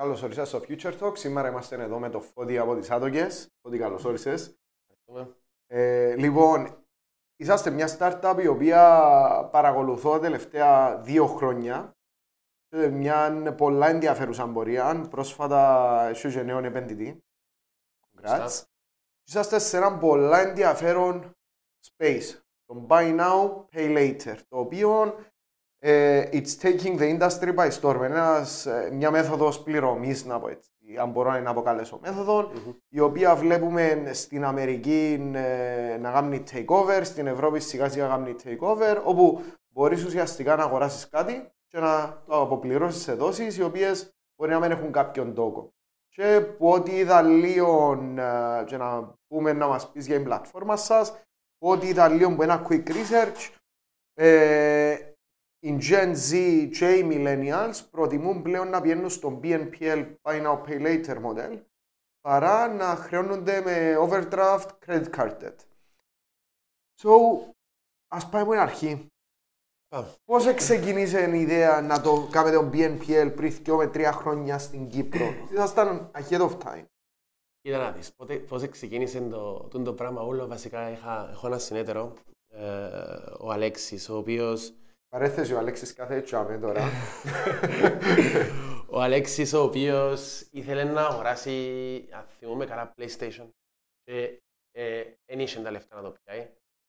Καλώς ορίσατε στο Future Talks. Σήμερα είμαστε εδώ με το Φώτη από τις Άτοκες. Φώτη, καλώς όρισες. Λοιπόν, είσαστε μια startup η οποία παρακολουθώ τελευταία 2 χρόνια. Μια πολλά ενδιαφέρουσα πορεία. Πρόσφατα είσαι νέον επενδυτή. Congrats. Είσαστε σε έναν πολλά ενδιαφέρον space. Το buy now, pay later. Το οποίο it's taking the industry by storm. Μια μέθοδος πληρωμής, να πω έτσι, αν μπορώ να αποκαλέσω μέθοδο, η οποία βλέπουμε στην Αμερική να κάνει takeover, στην Ευρώπη σιγά σιγά να κάνει takeover, όπου μπορείς ουσιαστικά να αγοράσεις κάτι και να το αποπληρώσεις σε δόσεις οι οποίες μπορεί να μην έχουν κάποιον τόκο. Και που ό,τι είδα λίγο, και να πούμε να μας πεις για την πλατφόρμα σας, που ό,τι είδα λίγο από ένα quick research, οι Gen Z και οι Millennials προτιμούν πλέον να πηγαίνουν στο BNPL, Buy Now Pay Later model, παρά να χρεώνονται με overdraft credit card debt. So, ας πάμε από την αρχή. Πώς ξεκινήσε η ιδέα να το κάνετε το BNPL πριν 2 με 3 χρόνια στην Κύπρο? Ήσασταν ahead of time. Κοίτα να δεις, πώς ξεκίνησε το πράγμα όλο. Βασικά έχω ένα συνέτερο, ο Αλέξης, ο οποίος... Παρέθεσε ο Αλέξης κάθε τσάμε τώρα. Ο Αλέξης, ο οποίος ήθελε να αγοράσει, αν θυμούμε καλά, PlayStation. Εν είχε τα λεφτά να το πιάει.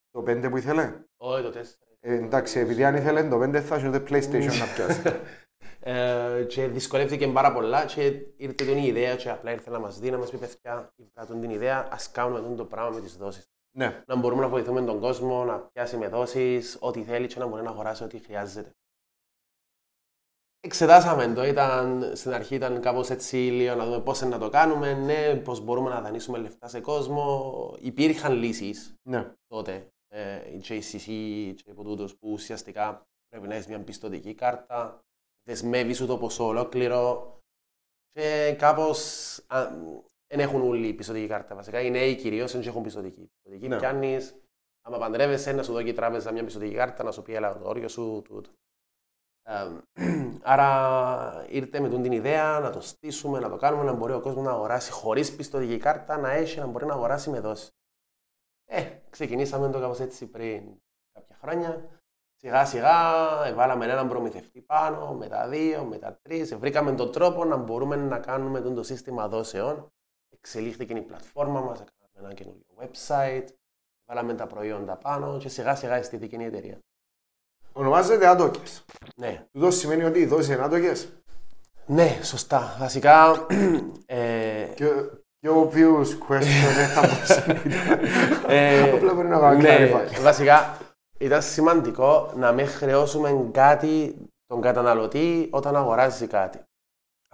Το 5 που ήθελε? Όχι, το 4. Εντάξει, επειδή αν ήθελε το 5 θα είχε το PlayStation να πιάσει. Και δυσκολεύτηκε πάρα πολλά και ήρθε την ιδέα και απλά ήρθε να μας δει, να μας πει παιδιά, βράτουν την ιδέα, ας κάνουμε το πράγμα με τις δόσεις. Ναι. Να μπορούμε να βοηθούμε τον κόσμο να πιάσει με δόσεις, ό,τι θέλει και να μπορεί να αγοράσει ό,τι χρειάζεται. Εξετάσαμε το, στην αρχή ήταν κάπως έτσι λίγο να δούμε πώς να το κάνουμε, ναι, πώς μπορούμε να δανείσουμε λεφτά σε κόσμο. Υπήρχαν λύσεις τότε, η JCC και από τούτος, που ουσιαστικά πρέπει να έχεις μια πιστωτική κάρτα, δεσμεύει σου το ποσό ολόκληρο και κάπως... Δεν έχουν όλοι πιστωτική κάρτα βασικά. Οι νέοι κυρίως δεν έχουν πιστωτική. Πιστωτική πιάνεις, άμα παντρεύεσαι, να σου δώσει η τράπεζα μια πιστωτική κάρτα, να σου πει έλα το όριο σου. Άρα ήρθε με την ιδέα να το στήσουμε, να το κάνουμε, να μπορεί ο κόσμος να αγοράσει χωρίς πιστωτική κάρτα, να έχει, να μπορεί να αγοράσει με δόση. Ξεκινήσαμε το κάπως έτσι πριν κάποια χρόνια. Σιγά σιγά βάλαμε έναν προμηθευτή πάνω, μετά 2, μετά 3. Βρήκαμε τον τρόπο να μπορούμε να κάνουμε το σύστημα δόσεων. Εξελίχθηκε η πλατφόρμα μας, έκαναμε ένα καινούριο website, βάλαμε τα προϊόντα πάνω και σιγά σιγά αισθήθηκε η εταιρεία. Ονομάζεται Άτοκες. Ναι. Τούτο σημαίνει ότι οι δόσεις είναι Άτοκες? Ναι, σωστά. Βασικά... Πιο obvious question δεν θα μπορούσε να ήταν. Ναι, βασικά ήταν σημαντικό να μην χρεώσουμε κάτι τον καταναλωτή όταν αγοράζει κάτι.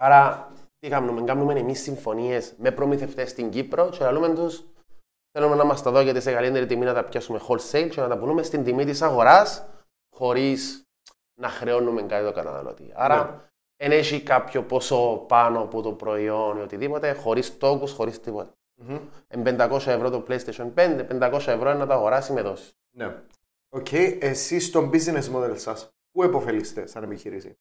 Άρα... Τι κάνουμε εμείς συμφωνίες με προμηθευτές στην Κύπρο και να λέμε τους θέλουμε να μας τα δω γιατί σε καλύτερη τιμή να τα πιάσουμε wholesale και να τα πουλούμε στην τιμή της αγοράς χωρίς να χρεώνουμε κάτι το καταναλωτή. Άρα δεν έχει κάποιο ποσό πάνω από το προϊόν ή οτιδήποτε, χωρίς τόκους, χωρίς τίποτα. 500 ευρώ το PlayStation 5, 500 ευρώ είναι να τα αγοράσει με δόση. Ναι. Οκ, εσείς στο business model σας, πού επωφελείστε σαν επιχείρηση?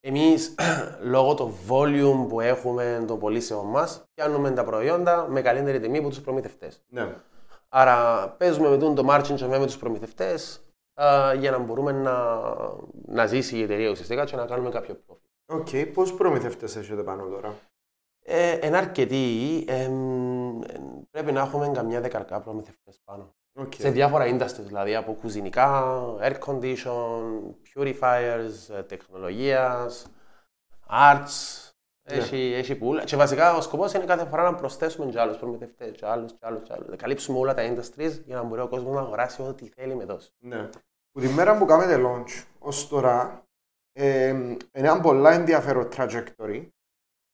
Εμείς, λόγω του volume που έχουμε των πωλήσεων μας, πιάνουμε τα προϊόντα με καλύτερη τιμή από τους προμηθευτές. Ναι. Άρα, παίζουμε με το margin με τους προμηθευτές για να μπορούμε να ζήσει η εταιρεία ουσιαστικά και να κάνουμε κάποιο πρόβλημα. Οκ, πόσους προμηθευτές έχετε πάνω τώρα? Εν αρκετοί, πρέπει να έχουμε καμιά 10 προμηθευτές πάνω. Okay. Σε διάφορα industries, δηλαδή από κουζινικά, air condition, purifiers, τεχνολογίας, arts, έχει πουλ. Και βασικά ο σκοπός είναι κάθε φορά να προσθέσουμε και άλλους προμηθευτές, και άλλους, και άλλους, και άλλους. Να καλύψουμε όλα τα industries για να μπορεί ο κόσμος να αγοράσει ό,τι θέλει με δόση. Ναι. Που τη μέρα που κάνετε launch ως τώρα, έναν πολλά ενδιαφέρον trajectory,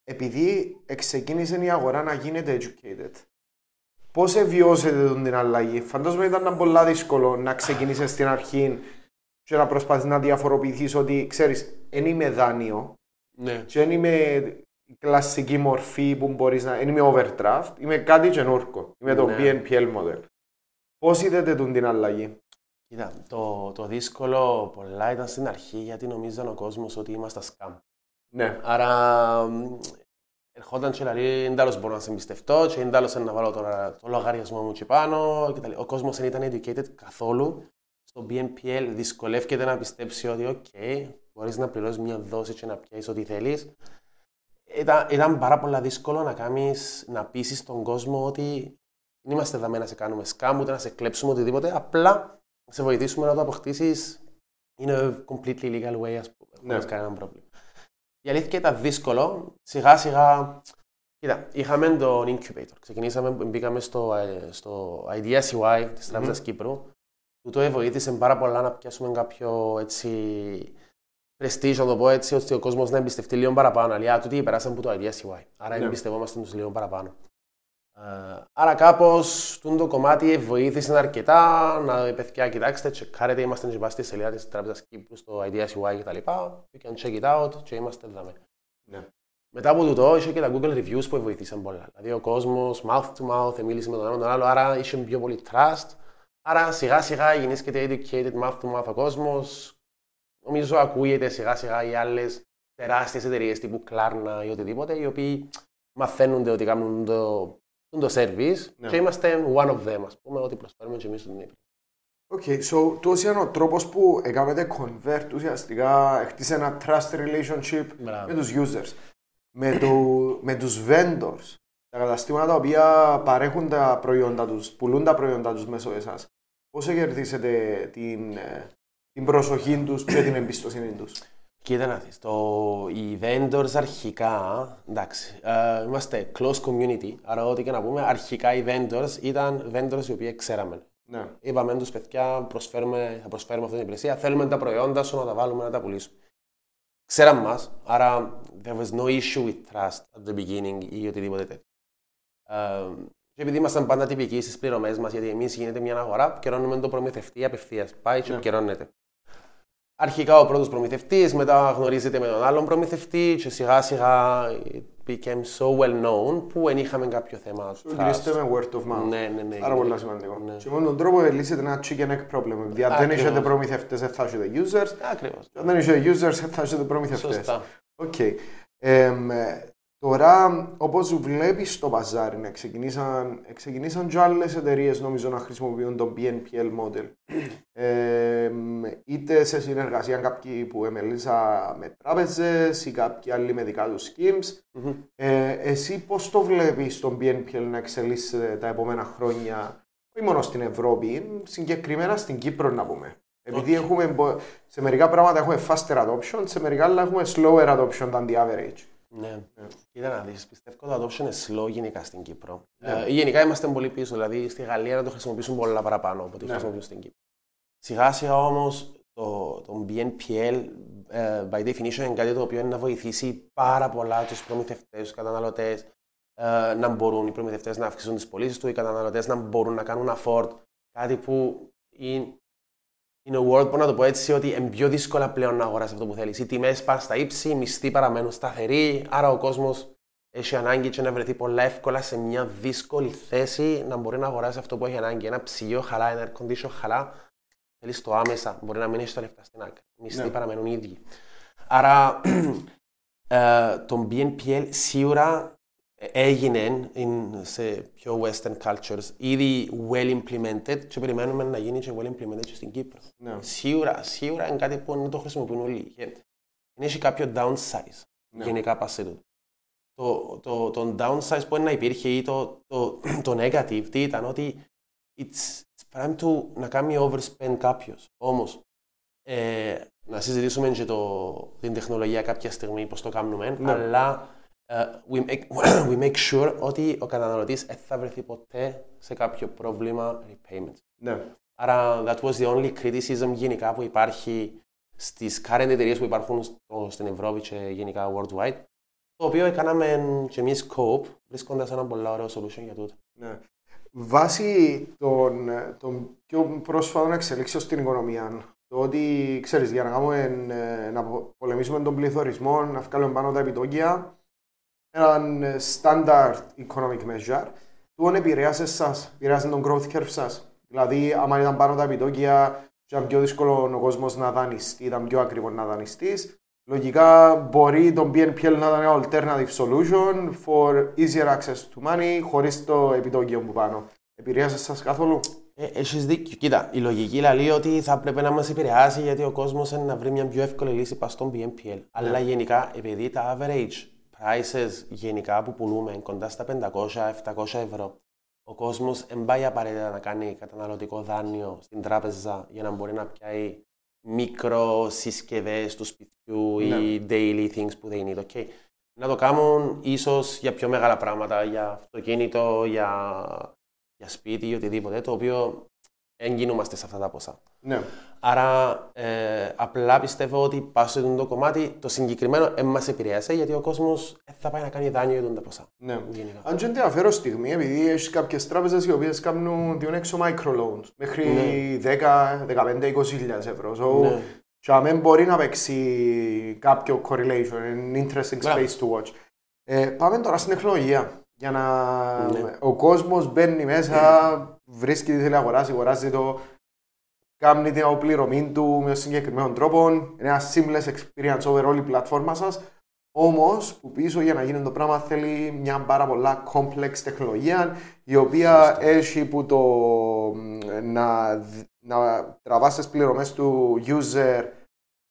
επειδή ξεκίνησε η αγορά να γίνεται educated. Πώς βιώσετε την αλλαγή? Φαντάζομαι ήταν πολύ δύσκολο να ξεκινήσεις στην αρχή και να προσπαθείς να διαφοροποιηθείς ότι ξέρεις, δεν είμαι δάνειο, και δεν είμαι η κλασική μορφή που μπορείς να... Δεν είμαι overdraft, είμαι κάτι καινούργιο, είμαι το BNPL model. Πώς είδατε την αλλαγή? Κοίτα, το δύσκολο πολλά ήταν στην αρχή γιατί νομίζαν ο κόσμος ότι είμαστε scam. Ναι, άρα ερχόταν και λέει, εντάλλως μπορώ να σε εμπιστευτώ και εντάλλως να βάλω τώρα το λογαριασμό μου και πάνω και τα λοιπά. Ο κόσμος δεν ήταν educated καθόλου. Στο BNPL δυσκολεύεται να πιστέψει ότι ok, μπορείς να πληρώσεις μια δόση και να πιάσεις ό,τι θέλεις. Ήταν πάρα πολύ δύσκολο να πείσεις τον κόσμο ότι δεν είμαστε εδώ να σε κάνουμε scam, ούτε να σε κλέψουμε οτιδήποτε. Απλά να σε βοηθήσουμε να το αποκτήσεις in a completely legal way, ας πούμε. Ναι. Χωρίς κανένα πρόβλημα. Η αλήθεια ήταν δύσκολο. Σιγά σιγά. Κοίτα, είχαμε τον incubator. Ξεκινήσαμε, μπήκαμε στο IDS-CY της Τράπεζας Κύπρου. Τούτο βοήθησε πάρα πολλά να πιάσουμε κάποιο έτσι. Prestige, να το πω έτσι, ώστε ο κόσμος να εμπιστευτεί λίγο παραπάνω. Αλλά τούτοι περάσαν από το IDS-CY. Άρα εμπιστευόμαστε τους λίγο παραπάνω. Άρα κάπως το κομμάτι βοήθησε αρκετά να παιδιά, κοιτάξτε, τσεκάρετε, είμαστε και στη σελίδα της Τράπεζας Κύπρου, στο IDS-CY κτλ. You can check it out και είμαστε εδώ. Ναι. Μετά από τούτο, είχε και τα Google Reviews που βοήθησαν πολλά. Δηλαδή ο κόσμος mouth to mouth μίλησε με τον έναν τον άλλο, άρα είχε πιο πολύ trust. Άρα σιγά σιγά γεννήσκεται educated mouth to mouth ο κόσμος. Νομίζω ακούγεται σιγά σιγά οι άλλες τεράστιες εταιρείες τύπου Klarna ή οτιδήποτε, οι οποίοι μαθαίνονται ότι κάνουν το service και είμαστε one of them, ας πούμε, ότι προσφέρουμε και εμείς στον ίδιο. Okay, so τός ήταν ο τρόπος που έκανατε convert, ουσιαστικά χτίσε ένα trust relationship με τους users, με τους vendors, τα καταστήματα τα οποία παρέχουν τα προϊόντα τους, πουλούν τα προϊόντα τους μέσω εσάς. Πώς κερδίσετε την προσοχή τους και την εμπιστοσύνη τους? Κοίτα να δεις, οι vendors αρχικά, εντάξει, είμαστε close community, άρα ό,τι και να πούμε, αρχικά οι vendors ήταν vendors οι οποίοι ξέραμε. Ναι. Είπαμε τους παιδιά, θα προσφέρουμε αυτή την υπηρεσία, θέλουμε τα προϊόντα σου να τα βάλουμε, να τα πουλήσουμε. Ξέραμε μας, άρα there was no issue with trust at the beginning ή οτιδήποτε τέτοιο. Και επειδή ήμασταν πάντα τυπικοί στις πληρωμές μας, γιατί εμείς γίνεται μια αγορά, καιρώνουμε τον προμηθευτή απευθείας, πάει και καιρώνεται. Αρχικά ο πρώτος προμηθευτής, μετά γνωρίζεται με τον άλλον προμηθευτή και σιγά σιγά it became so well known που εν είχαμε κάποιο θέμα. Συγκρίνεστε με word of mouth. Ναι. Πάρα πολύ σημαντικό. Ναι. Και με τον τρόπο λύσετε ένα chicken egg problem. Δηλαδή δεν είσετε προμηθευτές, θα είσετε users. Ακριβώς. Δεν είσετε users, θα είσετε προμηθευτές. Σωστά. Okay. Τώρα, όπως βλέπεις στο παζάρι, ξεκινήσαν και άλλες εταιρείες, νομίζω, να χρησιμοποιούν το BNPL model. Είτε σε συνεργασία κάποιοι που εμελίσαν με τράπεζες ή κάποιοι άλλοι με δικά τους schemes. Εσύ πώς το βλέπεις το BNPL να εξελίσσεται τα επόμενα χρόνια, όχι μόνο στην Ευρώπη, συγκεκριμένα στην Κύπρο να πούμε? Επειδή σε μερικά πράγματα έχουμε faster adoption, σε μερικά άλλα έχουμε slower adoption than the average. Ναι, κοίτα να δεις. Πιστεύω ότι το adoption είναι slow γενικά στην Κύπρο. Γενικά είμαστε πολύ πίσω. Δηλαδή στη Γαλλία να το χρησιμοποιήσουν πολλά παραπάνω από ό,τι χρησιμοποιούν στην Κύπρο. Σιγά σιγά όμως το BNPL by definition είναι κάτι το οποίο είναι να βοηθήσει πάρα πολλά τους προμηθευτές, τους καταναλωτές, να μπορούν οι προμηθευτές να αυξήσουν τις πωλήσεις τους, οι καταναλωτές να μπορούν να κάνουν afford. Κάτι που είναι a world που να το πω έτσι ότι είναι πιο δύσκολα πλέον να αγοράσεις αυτό που θέλεις. Οι τιμές πάνε στα ύψη, οι μισθοί παραμένουν σταθεροί, άρα ο κόσμος έχει ανάγκη και να βρεθεί πολλά εύκολα σε μια δύσκολη θέση να μπορεί να αγοράσει αυτό που έχει ανάγκη. Ένα ψυγείο χαλά, ένα air condition χαλά, θέλεις το άμεσα, μπορεί να μην έχεις τα λεφτά στην άκρη. Οι μισθοί παραμένουν οι ίδιοι. Άρα το BNPL σίγουρα έγινε σε πιο Western cultures, ήδη well implemented και περιμένουμε να γίνει και well implemented και στην Κύπρο. No. Σίγουρα είναι κάτι που δεν το χρησιμοποιούν όλοι. Είναι και κάποιο downsize, γενικά πας σε τούτο. Το downsize που είναι να υπήρχε ή το negative ήταν ότι it's prime to να κάνει overspend κάποιος. Όμως, να συζητήσουμε και την τεχνολογία κάποια στιγμή, πώς το κάνουμε, αλλά we make sure ότι ο καταναλωτής δεν θα βρεθεί ποτέ σε κάποιο πρόβλημα repayment. Ναι. Άρα, that was the only criticism γενικά που υπάρχει στις current εταιρείες που υπάρχουν στην Ευρώπη και γενικά worldwide, το οποίο έκαναμε και εμείς scope, βρίσκοντας ένα πολύ ωραίο solution για τούτο. Ναι. Βάσει των πιο πρόσφατων εξελίξεων στην οικονομία, το ότι, ξέρεις, για να πολεμήσουμε τον πληθωρισμό, να βγάλουμε πάνω τα επιτόκια, έναν standard economic measure, τούτον επηρέασε εσάς, επηρέασε τον growth curve σας. Δηλαδή, άμα ήταν πάνω τα επιτόκια, ήταν πιο δύσκολο ο κόσμος να δανειστεί, ήταν πιο ακριβό να δανειστείς, Λογικά μπορεί το BNPL να ήταν alternative solution for easier access to money χωρίς το επιτόκιο που πάνω. Επηρεάζει σας καθόλου? Έχεις δίκιο. Κοίτα, η λογική λέει ότι θα πρέπει να μας επηρεάσει γιατί ο κόσμος είναι να βρει μια πιο εύκολη λύση πάνω στον BNPL. Αλλά γενικά, επειδή τα average prices γενικά που πουλούμε κοντά στα 500-700 ευρώ, ο κόσμος δεν πάει απαραίτητα να κάνει καταναλωτικό δάνειο στην τράπεζα για να μπορεί να πιάει μικροσυσκευές του σπιτιού ή daily things που δεν είναι. Okay. Να το κάνουν ίσως για πιο μεγάλα πράγματα, για αυτοκίνητο, για σπίτι ή οτιδήποτε, το οποίο δεν κινούμαστε σε αυτά τα ποσά. Ναι. Άρα απλά πιστεύω ότι πάνω σε αυτό το κομμάτι το συγκεκριμένο μας επηρέασε γιατί ο κόσμος θα πάει να κάνει δάνειο για τα ποσά. Ναι. Γενικά. Αν και ενδιαφέρον στιγμή, επειδή έχεις κάποιες τράπεζες οι οποίες κάνουν διόν έξω microloans μέχρι 10, 15, 20.000 ευρώ. So, ναι. Και αν μπορεί να παίξει κάποιο correlation, an interesting space to watch. Πάμε τώρα στην τεχνολογία. Για να ο κόσμος μπαίνει μέσα, βρίσκει τι θέλει να αγοράσει, αγοράζει το, κάνει την αποπληρωμή του με συγκεκριμένων τρόπων. Είναι ένα seamless experience overall η πλατφόρμα σας. Όμως, που πίσω για να γίνει το πράγμα θέλει μια πάρα πολλά complex τεχνολογία, η οποία έχει που το να τραβάς τις πληρωμές του user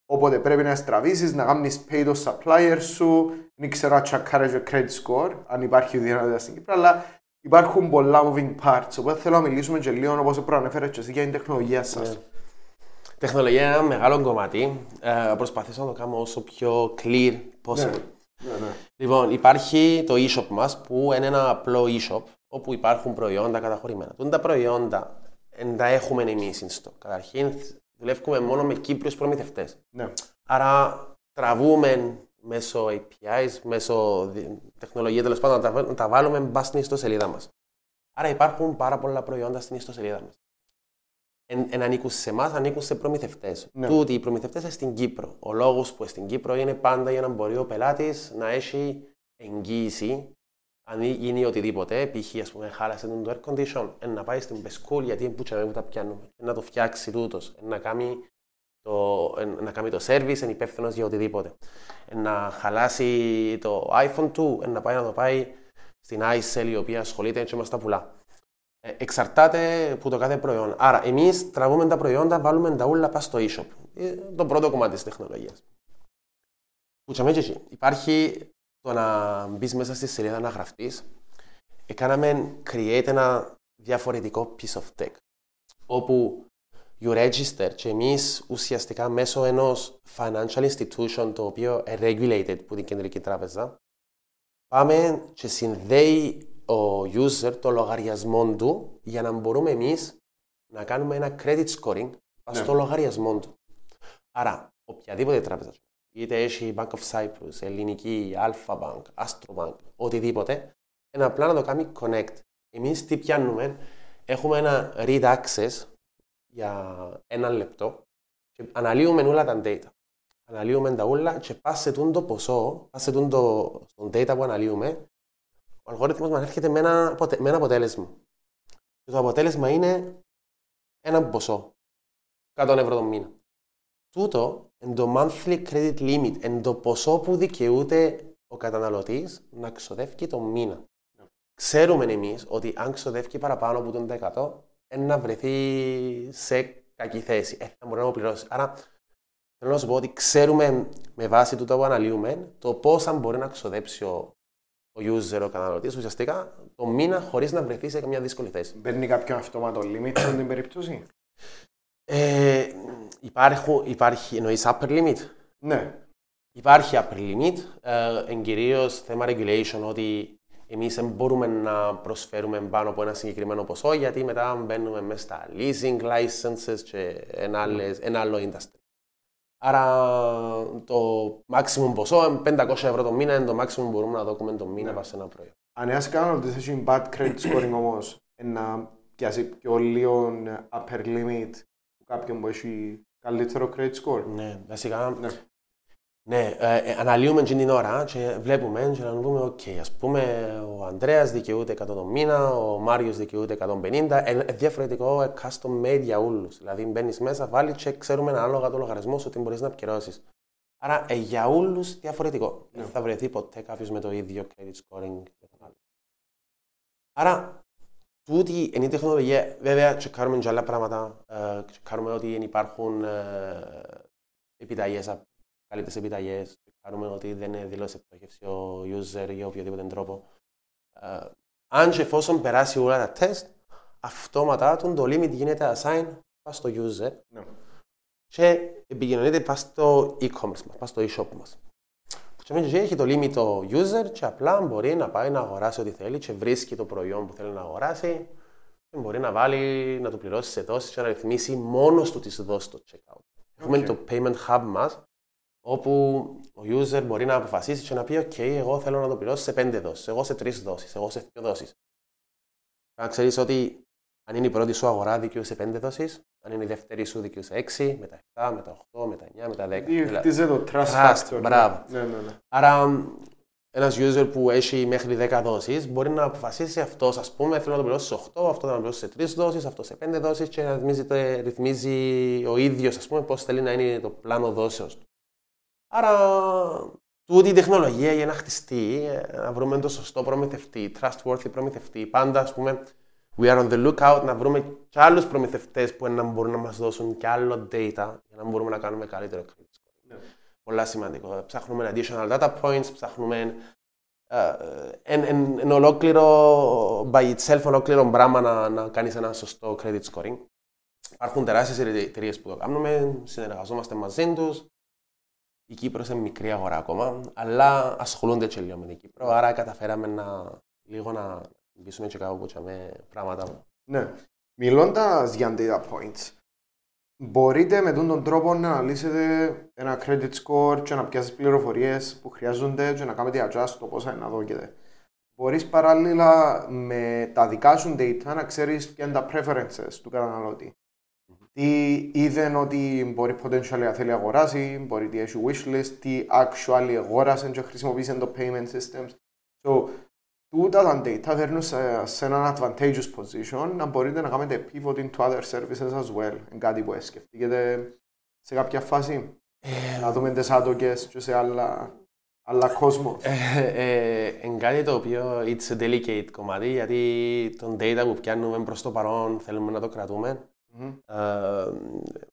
όποτε πρέπει να στραβήσεις, να κάνεις pay το supplier σου. Δεν ξέρω αν τσακάρει το credit score, αν υπάρχει δυνατότητα στην Κύπρο, αλλά υπάρχουν πολλά moving parts. Οπότε θέλω να μιλήσουμε και λίγο όπως προανέφερε και εσύ για την τεχνολογία σας. Τεχνολογία είναι ένα μεγάλο κομμάτι. Προσπαθήσω να το κάνω όσο πιο clear possible. Λοιπόν, υπάρχει το e-shop μας που είναι ένα απλό e-shop όπου υπάρχουν προϊόντα καταχωρημένα. Τότε τα προϊόντα τα έχουμε εμείς στο. Καταρχήν δουλεύουμε μόνο με Κύπριους προμηθευτές. Άρα τραβούμε μέσω APIs, μέσω τεχνολογία, τέλος πάντων, να τα βάλουμε μπα στην ιστοσελίδα μας. Άρα υπάρχουν πάρα πολλά προϊόντα στην ιστοσελίδα μας. Εν ανήκουν σε εμάς, ανήκουν σε προμηθευτές. Τούτοι οι προμηθευτές είναι στην Κύπρο. Ο λόγος που είναι στην Κύπρο είναι πάντα για να μπορεί ο πελάτης να έχει εγγύηση, αν γίνει οτιδήποτε. Π.χ. ας πούμε, χάλασε τον air condition, να πάει στην Πεσκούλ, γιατί που τα πιάνουμε, να το φτιάξει τούτος, να κάνει το service, είναι υπεύθυνος για οτιδήποτε. Να χαλάσει το iPhone του, να πάει να το πάει στην ISL η οποία ασχολείται και μας τα πουλά. Εξαρτάται από το κάθε προϊόν. Άρα εμείς τραβούμε τα προϊόντα, βάλουμε τα ούλα στο e-shop. Το πρώτο κομμάτι της τεχνολογίας. Υπάρχει το να μπεις μέσα στη σελίδα να γραφτείς. Κάναμε create ένα διαφορετικό piece of tech. Όπου you register και εμείς ουσιαστικά μέσω ενός financial institution το οποίο regulated που την κεντρική τράπεζα πάμε και συνδέει ο user το λογαριασμό του για να μπορούμε εμείς να κάνουμε ένα credit scoring στο λογαριασμό του. Άρα οποιαδήποτε τράπεζα, είτε έχει Bank of Cyprus, Ελληνική, Alpha Bank, Astro Bank, οτιδήποτε, ένα απλά να το κάνει connect. Εμείς τι πιάνουμε, έχουμε ένα read access για 1 λεπτό και αναλύουμε όλα τα data. Αναλύουμε τα όλα και πάσετουν το ποσό, πάσετουν το data που αναλύουμε, ο αλγόριθμος μας έρχεται με ένα αποτέλεσμα. Και το αποτέλεσμα είναι ένα ποσό, 100 ευρώ το μήνα. Τούτο είναι το monthly credit limit, είναι το ποσό που δικαιούται ο καταναλωτής να ξοδεύει το μήνα. Ξέρουμε εμείς ότι αν ξοδεύει παραπάνω από τον 100, να βρεθεί σε κακή θέση, να μπορεί να το πληρώσει. Άρα, θέλω να σου πω ότι ξέρουμε με βάση τούτο που αναλύουμε το πόσα μπορεί να ξοδέψει ο user, ο καταναλωτής, ουσιαστικά το μήνα χωρίς να βρεθεί σε μια δύσκολη θέση. Παίρνει κάποιο αυτόματο limit σε την περίπτωση? Υπάρχει, εννοείς upper limit? Ναι. Υπάρχει upper limit, κυρίως θέμα regulation, ότι εμείς δεν μπορούμε να προσφέρουμε πάνω από ένα συγκεκριμένο ποσό γιατί μετά μπαίνουμε μέσα στα leasing licenses και ένα άλλο industry. Άρα το maximum ποσό, 500 ευρώ το μήνα, είναι το maximum που μπορούμε να δώσουμε το μήνα πάνω σε ένα προϊόν. Αν ένας καταναλωτής έχει bad credit scoring όμως, να πιάσει πιο λίγο upper limit κάποιον που έχει καλύτερο credit score. Ναι, βασικά. Ναι, αναλύουμε την ώρα και βλέπουμε και να πούμε ok, ας πούμε ο Ανδρέας δικαιούται 100 το μήνα, ο Μάριος δικαιούται 150, διαφορετικό custom made για όλους. Δηλαδή μπαίνεις μέσα, βάλεις και ξέρουμε ανάλογα το λογαριασμό σου ότι μπορείς να πληρώσεις. Άρα για όλους διαφορετικό. Δεν θα βρεθεί ποτέ κάποιος με το ίδιο credit scoring. Άρα, τούτη είναι η τεχνολογία. Βέβαια, τσεκάρουμε και άλλα πράγματα. Τσεκάρουμε ότι υπάρχουν επιταγές, κάλυπτες επιταγές. Τσεκάρουμε ότι δεν δηλώσει πτώχευση ο user για οποιοδήποτε τρόπο. Αν και εφόσον περάσει όλα τα τεστ, αυτόματα το limit γίνεται assign πας στο user και επικοινωνείται πας στο e-commerce μας, πας στο e-shop μας. Και έχει το limit το user και απλά μπορεί να πάει να αγοράσει ό,τι θέλει και βρίσκει το προϊόν που θέλει να αγοράσει και μπορεί να βάλει, να του πληρώσει σε δόσεις και να ρυθμίσει μόνος του τις δόσεις στο checkout. Έχουμε το payment hub μας, όπου ο user μπορεί να αποφασίσει και να πει «ΟΚ, εγώ θέλω να το πληρώσω σε 5 δόσεις, εγώ σε 3 δόσεις, εγώ σε 2 δόσεις». Να ξέρεις ότι αν είναι η πρώτη σου αγορά δικαιού σε 5 δόσεις, αν είναι η δεύτερη σου δικαιού σε 6, μετά 7, μετά 8, μετά 9, μετά 10. Χτίζεται το trust factor. Μπράβο. Ναι. Άρα, ένας user που έχει μέχρι 10 δόσεις μπορεί να αποφασίσει αυτός, ας πούμε, θέλω να το πληρώσει σε 8, αυτό να το πληρώσει σε 3 δόσεις, αυτό σε 5 δόσεις και να ρυθμίζει ο ίδιος, ας πούμε, πώς θέλει να είναι το πλάνο δόσεως του. Άρα, τούτη η τεχνολογία για να χτιστεί, να βρούμε το σωστό προμηθευτή, trustworthy προμηθευτή, πάντα, ας πούμε. We are on the lookout να βρούμε κι άλλους προμηθευτές που να μπορούν να μας δώσουν κι άλλο data για να μπορούμε να κάνουμε καλύτερο credit score. Yeah. Πολλά σημαντικό. Ψάχνουμε additional data points, ψάχνουμε εν ολόκληρο, by itself, ολόκληρο πράγμα να κάνεις ένα σωστό credit scoring. Υπάρχουν τεράστιες εταιρείες που το κάνουμε, συνεργαζόμαστε μαζί τους. Η Κύπρος είναι μικρή αγορά ακόμα, αλλά ασχολούνται και λίγο με την Κύπρο, άρα καταφέραμε λίγο να μιλήσουμε και κάπου με πράγματα. Ναι. Μιλώντας για data points, μπορείτε με τον τρόπο να αναλύσετε ένα credit score και να πιάσετε πληροφορίες που χρειάζονται και να κάνετε adjust το πόσα είναι να δόκετε. Μπορείς παράλληλα με τα δικά σου data να ξέρεις ποια είναι τα preferences του καταναλώτη. Τι είδε ότι μπορεί potential να θέλει αγοράσει, μπορεί τι έχει wishlist, τι actual αγόρασε και χρησιμοποίησε το payment systems. So, τούτα τα data φέρνουν σε έναν advantageous position να μπορείτε να κάνετε pivoting to other services as well. Είναι κάτι που σκεφτείτε σε κάποια φάση, να δούμε τις Άτοκες και σε άλλα κόσμο. Είναι κάτι το οποίο it's a delicate κομμάτι, γιατί το data που πιάνουμε προς το παρόν θέλουμε να το κρατούμε.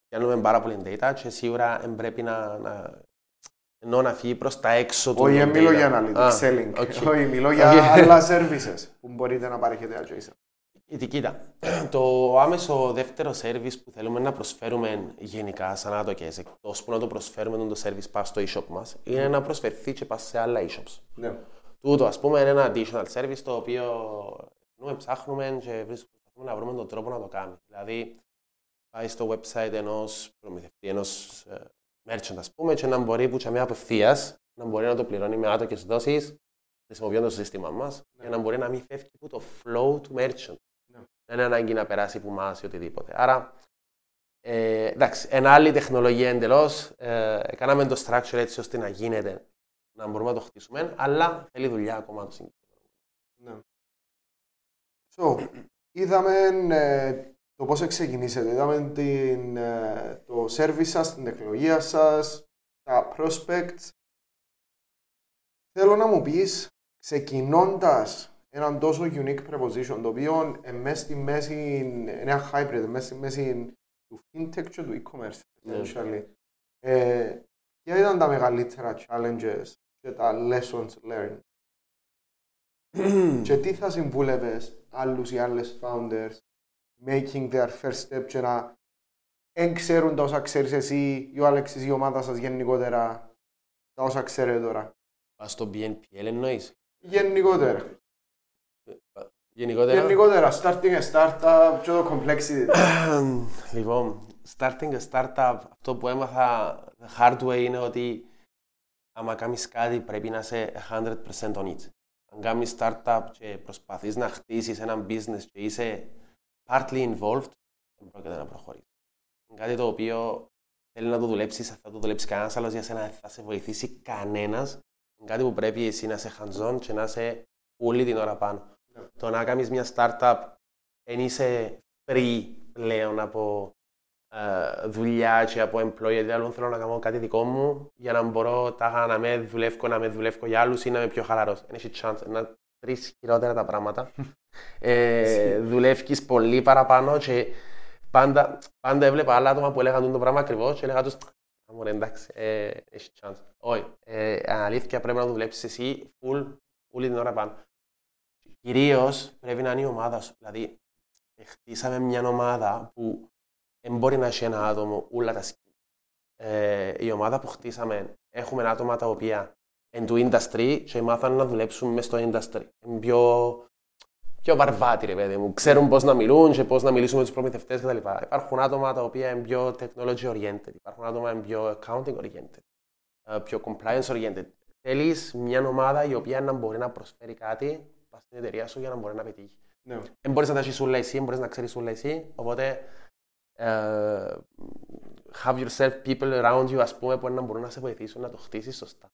Πιάνουμε πάρα πολύ data και σίγουρα πρέπει να φύγει προς τα έξω του data. Όχι, μιλώ για analytics, selling. Όχι, μιλώ για άλλα services που μπορείτε να παρέχετε adjacent. Κοίτα, το άμεσο δεύτερο service που θέλουμε να προσφέρουμε γενικά σαν Άτοκες, εκτός που να το προσφέρουμε το service πας στο e-shop μας, είναι να προσφερθεί και πας σε άλλα e-shops. Ναι. Τούτο, ας πούμε, είναι ένα additional service το οποίο ψάχνουμε και βρίσκουμε να βρούμε τον τρόπο να το κάνουμε. Δηλαδή, πάει στο website ενός προμηθευτή, ενός merchant, ας πούμε, και να μπορεί που τσαμιά απευθείας να μπορεί να το πληρώνει με άτοκες δόσεις χρησιμοποιώντας το σύστημά μας, για να μπορεί να μην φεύγει που το flow του merchant. Δεν είναι ανάγκη να περάσει που μας ή οτιδήποτε. Άρα, εντάξει, ένα άλλη τεχνολογία εντελώς. Κάναμε το structure έτσι ώστε να γίνεται, να μπορούμε να το χτίσουμε, αλλά θέλει δουλειά ακόμα το συγκεκριμένο. Ναι. So, είδαμε το πώς ξεκινήσετε, είδαμε το service σας, την τεχνολογία σας, τα prospects. Θέλω να μου πεις, ξεκινώντας έναν τόσο unique proposition, το οποίο μέσα στη μέση, ένα hybrid, μέσα στη μέση του fintech και του e-commerce, ποια ήταν τα μεγαλύτερα challenges και τα lessons learned και τι θα συμβούλευες άλλους ή άλλες founders making their first step και να εν ξέρουν τα όσα ξέρεις εσύ ή ο Αλέξης ή η ομάδα σας γενικότερα τα όσα ξέρετε τώρα. Πας στο BNPL εννοείς? Γενικότερα. Γενικότερα, starting a startup και το complexity. Λοιπόν, starting a startup, αυτό που έμαθα the hard way είναι ότι άμα κάνεις κάτι πρέπει να είσαι 100% on it. Αν κάνεις startup και προσπαθείς να χτίσεις ένα business και είσαι partly involved, δεν πρόκειται να προχωρήσει. Είναι κάτι το οποίο θέλει να το δουλέψεις, θα το δουλέψει κανένας άλλος για σένα, δεν θα σε βοηθήσει κανένας. Είναι κάτι που πρέπει εσύ να είσαι hands-on και να είσαι όλη την ώρα πάνω. Yeah. Το να κάνεις μια startup, δεν είσαι free πλέον από δουλειά και από employer, δηλαδή θέλω να κάνω κάτι δικό μου για να μπορώ τάχα να με δουλεύω, να με δουλεύω για άλλους ή να είμαι πιο χαλαρός. Έχει chance, να τρεις χειρότερα τα πράγματα. Δουλεύεις πολύ παραπάνω και πάντα έβλεπα άλλα άτομα που έλεγαν το πράγμα ακριβώς και έλεγα τους «Αμόρε, εντάξει, έχει chance». Όχι, αλήθεια πρέπει να δουλέψεις εσύ όλη την ώρα πάνω. Κυρίως πρέπει να είναι η ομάδα σου. Δηλαδή, χτίσαμε μια ομάδα που μπορεί να έχει ένα άτομο όλα τα σκύλια. Η ομάδα που χτίσαμε, έχουμε άτομα τα οποία εν του industry και μάθανε να δουλέψουν μες στο industry. Είναι πιο βαρβάτη, ρε παιδί μου. Ξέρουν πώς να μιλούν και πώς να μιλήσουν με τους προμηθευτές κτλ. Υπάρχουν άτομα τα οποία είναι πιο technology oriented, υπάρχουν άτομα είναι πιο accounting oriented, πιο compliance oriented. Θέλεις μια ομάδα η οποία να μπορεί να προσφέρει κάτι στην εταιρεία σου για να μπορεί να πετύχει. Δεν μπορείς να τα έχεις όλα εσύ, δεν μπορείς να ξέρεις όλα εσύ. Οπότε, have yourself people around you, ας πούμε, που να μπορούν να σε βοηθήσουν να το χτίσεις σωστά.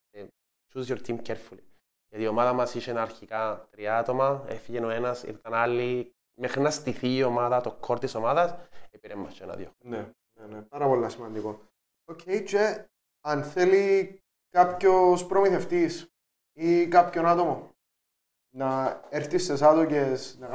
Choose your team carefully. Γιατί η ομάδα μας είχε αρχικά 3 άτομα, έφυγε ο ένας, ήρθαν άλλοι. Μέχρι να στηθεί η ομάδα, το core της ομάδας, έπαιρε μας και 1-2. Ναι, πάρα πολύ σημαντικό. Okay, και αν θέλει κάποιος προμηθευτής ή κάποιον άτομο να έρθει στις Άτοκες, να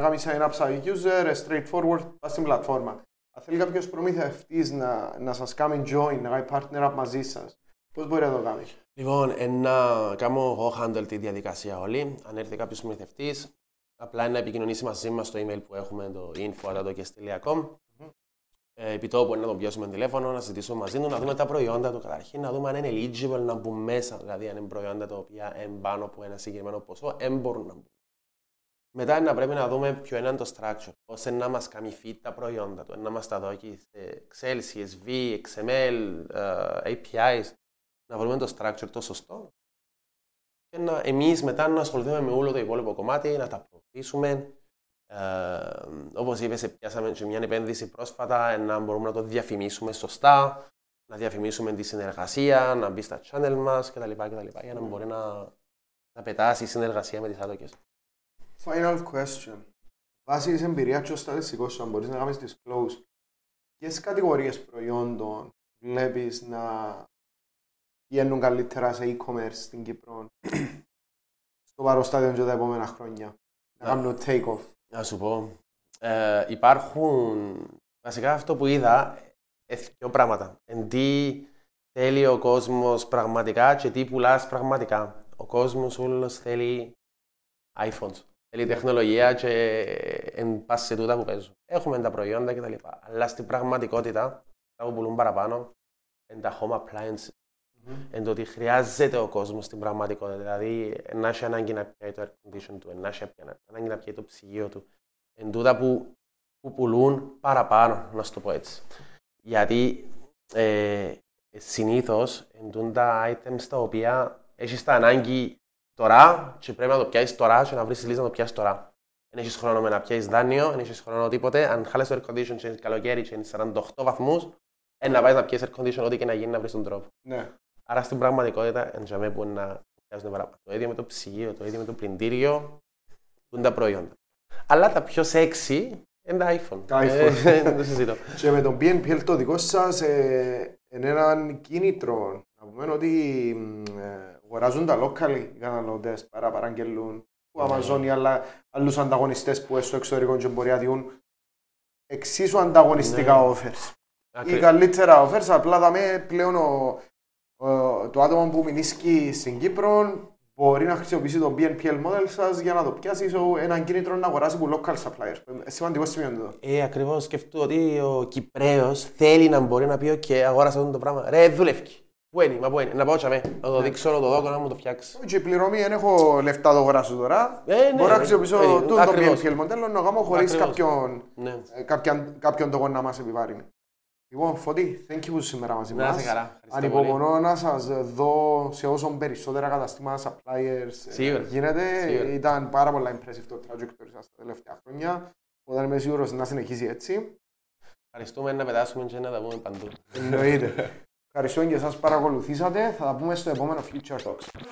κάνει sign-up σαν user, straightforward, πας στην πλατφόρμα. Αν θέλει κάποιος προμηθευτής να σας κάνει join, να κάνει partner-up μαζί σας, πώς μπορεί να το κάνει? Λοιπόν, να κάνω εγώ handle τη διαδικασία όλη. Αν έρθει κάποιος προμηθευτής, απλά να επικοινωνήσει μαζί μας στο email που έχουμε, το info@atokes.com. Επιτόπου να τον πιάσουμε τηλέφωνο, να συζητήσουμε μαζί του, να δούμε τα προϊόντα του καταρχήν, να δούμε αν είναι eligible να μπουν μέσα, δηλαδή αν είναι προϊόντα τα οποία είναι πάνω από ένα συγκεκριμένο ποσό, δεν μπορούν να μπουν. Μετά να πρέπει να δούμε ποιο είναι το structure, ώστε να μας κάνει fit τα προϊόντα του, να μας τα δώσει σε Excel, CSV, XML, APIs, να βρούμε το structure το σωστό και εμείς μετά να ασχοληθούμε με όλο το υπόλοιπο κομμάτι, να τα προωθήσουμε. Όπως είπες, πιάσαμε και μια επένδυση πρόσφατα, να μπορούμε να το διαφημίσουμε σωστά, να διαφημίσουμε τη συνεργασία, να μπει στα channel μας κτλ. Για να μπορεί να πετάσει η συνεργασία με τις Άτοκες. Final question. Βάσει της εμπειρίας και ο στατιστικός σου, αν μπορείς να κάνεις disclose, ποιες κατηγορίες προϊόντων βλέπεις να γίνουν καλύτερα σε e-commerce στην Κύπρο στο παροστάδιο και τα επόμενα χρόνια? Να κάνουν take-off. Να σου πω, υπάρχουν, βασικά αυτό που είδα, δύο πράγματα. Τι θέλει ο κόσμος πραγματικά και τι πουλάς πραγματικά. Ο κόσμος όλος θέλει iPhones, θέλει τεχνολογία και πας σε τούτα που παίζουν. Έχουμε τα προϊόντα κτλ. Αλλά στην πραγματικότητα, τα που πουλούν παραπάνω, είναι τα home appliances. Εν το ότι χρειάζεται ο κόσμος στην πραγματικότητα. Δηλαδή, να έχει ανάγκη να πιάει το air condition του, να έχει ανάγκη να πιάει το ψυγείο του. Εν τούτα που πουλούν παραπάνω, να σου το πω έτσι. Γιατί συνήθως εν τούτα items τα οποία έχεις τα ανάγκη τώρα, και πρέπει να το πιάσεις τώρα, και να βρεις λύση να το πιάσεις τώρα. Δεν έχεις χρόνο με να πιάσεις δάνειο, δεν έχεις χρόνο τίποτε. Αν χάλεις το air condition και καλοκαίρι και είναι 48 βαθμούς, να πάει να πιάσεις air condition, ό,τι και να γίνει να βρεις τον τρόπο. Ναι. Άρα στην πραγματικότητα, εντιαμέ που να πιάσουν παραπάνω. Το ίδιο με το ψυγείο, το ίδιο με το πλυντήριο, που είναι τα προϊόντα. Αλλά τα πιο sexy είναι τα iPhone. Τα iPhone. Δεν το συζητώ. Και με το BNPL το δικό σας, είναι έναν κίνητρο. Να πούμε ότι αγοράζουν τα local οι καταναλωτές, παραγγελούν από Amazon ή άλλους ανταγωνιστές που στο εξωτερικό και μπορεί να διούν εξίσου ανταγωνιστικά offers. Ή καλύτερα offers, απλά δαμε πλέον το άτομο που μηνίσκει στην Κύπρο μπορεί να χρησιμοποιήσει το BNPL model σας για να το πιάσει έναν κίνητρο να αγοράσει που local suppliers. Σημαντικό σημείο εδώ. Ακριβώς, σκεφτώ ότι ο Κυπρέος θέλει να μπορεί να πει: «Οκ, αγόρασα αυτό το πράγμα. Ρε, δουλεύει. Πού είναι, μα πού είναι. Να πάω τσαμέ, να το δείξω, να το δω, να μου το φτιάξει». Όχι, η πληρωμή δεν έχω λεφτά το αγοράσω τώρα. Μπορώ να χρησιμοποιήσω το BNPL model να κάνω χωρίς κάποιον τόπο να μας επιβάρει. Λοιπόν, Φώτη, thank you που σήμερα μαζί μας. Ανυπομονώ να σας δω σε όσο περισσότερα καταστήματα suppliers γίνεται. Ήταν πάρα πολύ impressive το trajectory σας τα τελευταία χρόνια. Οπότε είμαι σίγουρος να συνεχίσει έτσι. Ευχαριστούμε, να πετάσουμε και να τα πούμε παντού. Εννοείται. Ευχαριστώ και εσάς παρακολουθήσατε. Θα τα πούμε στο επόμενο Future Talks.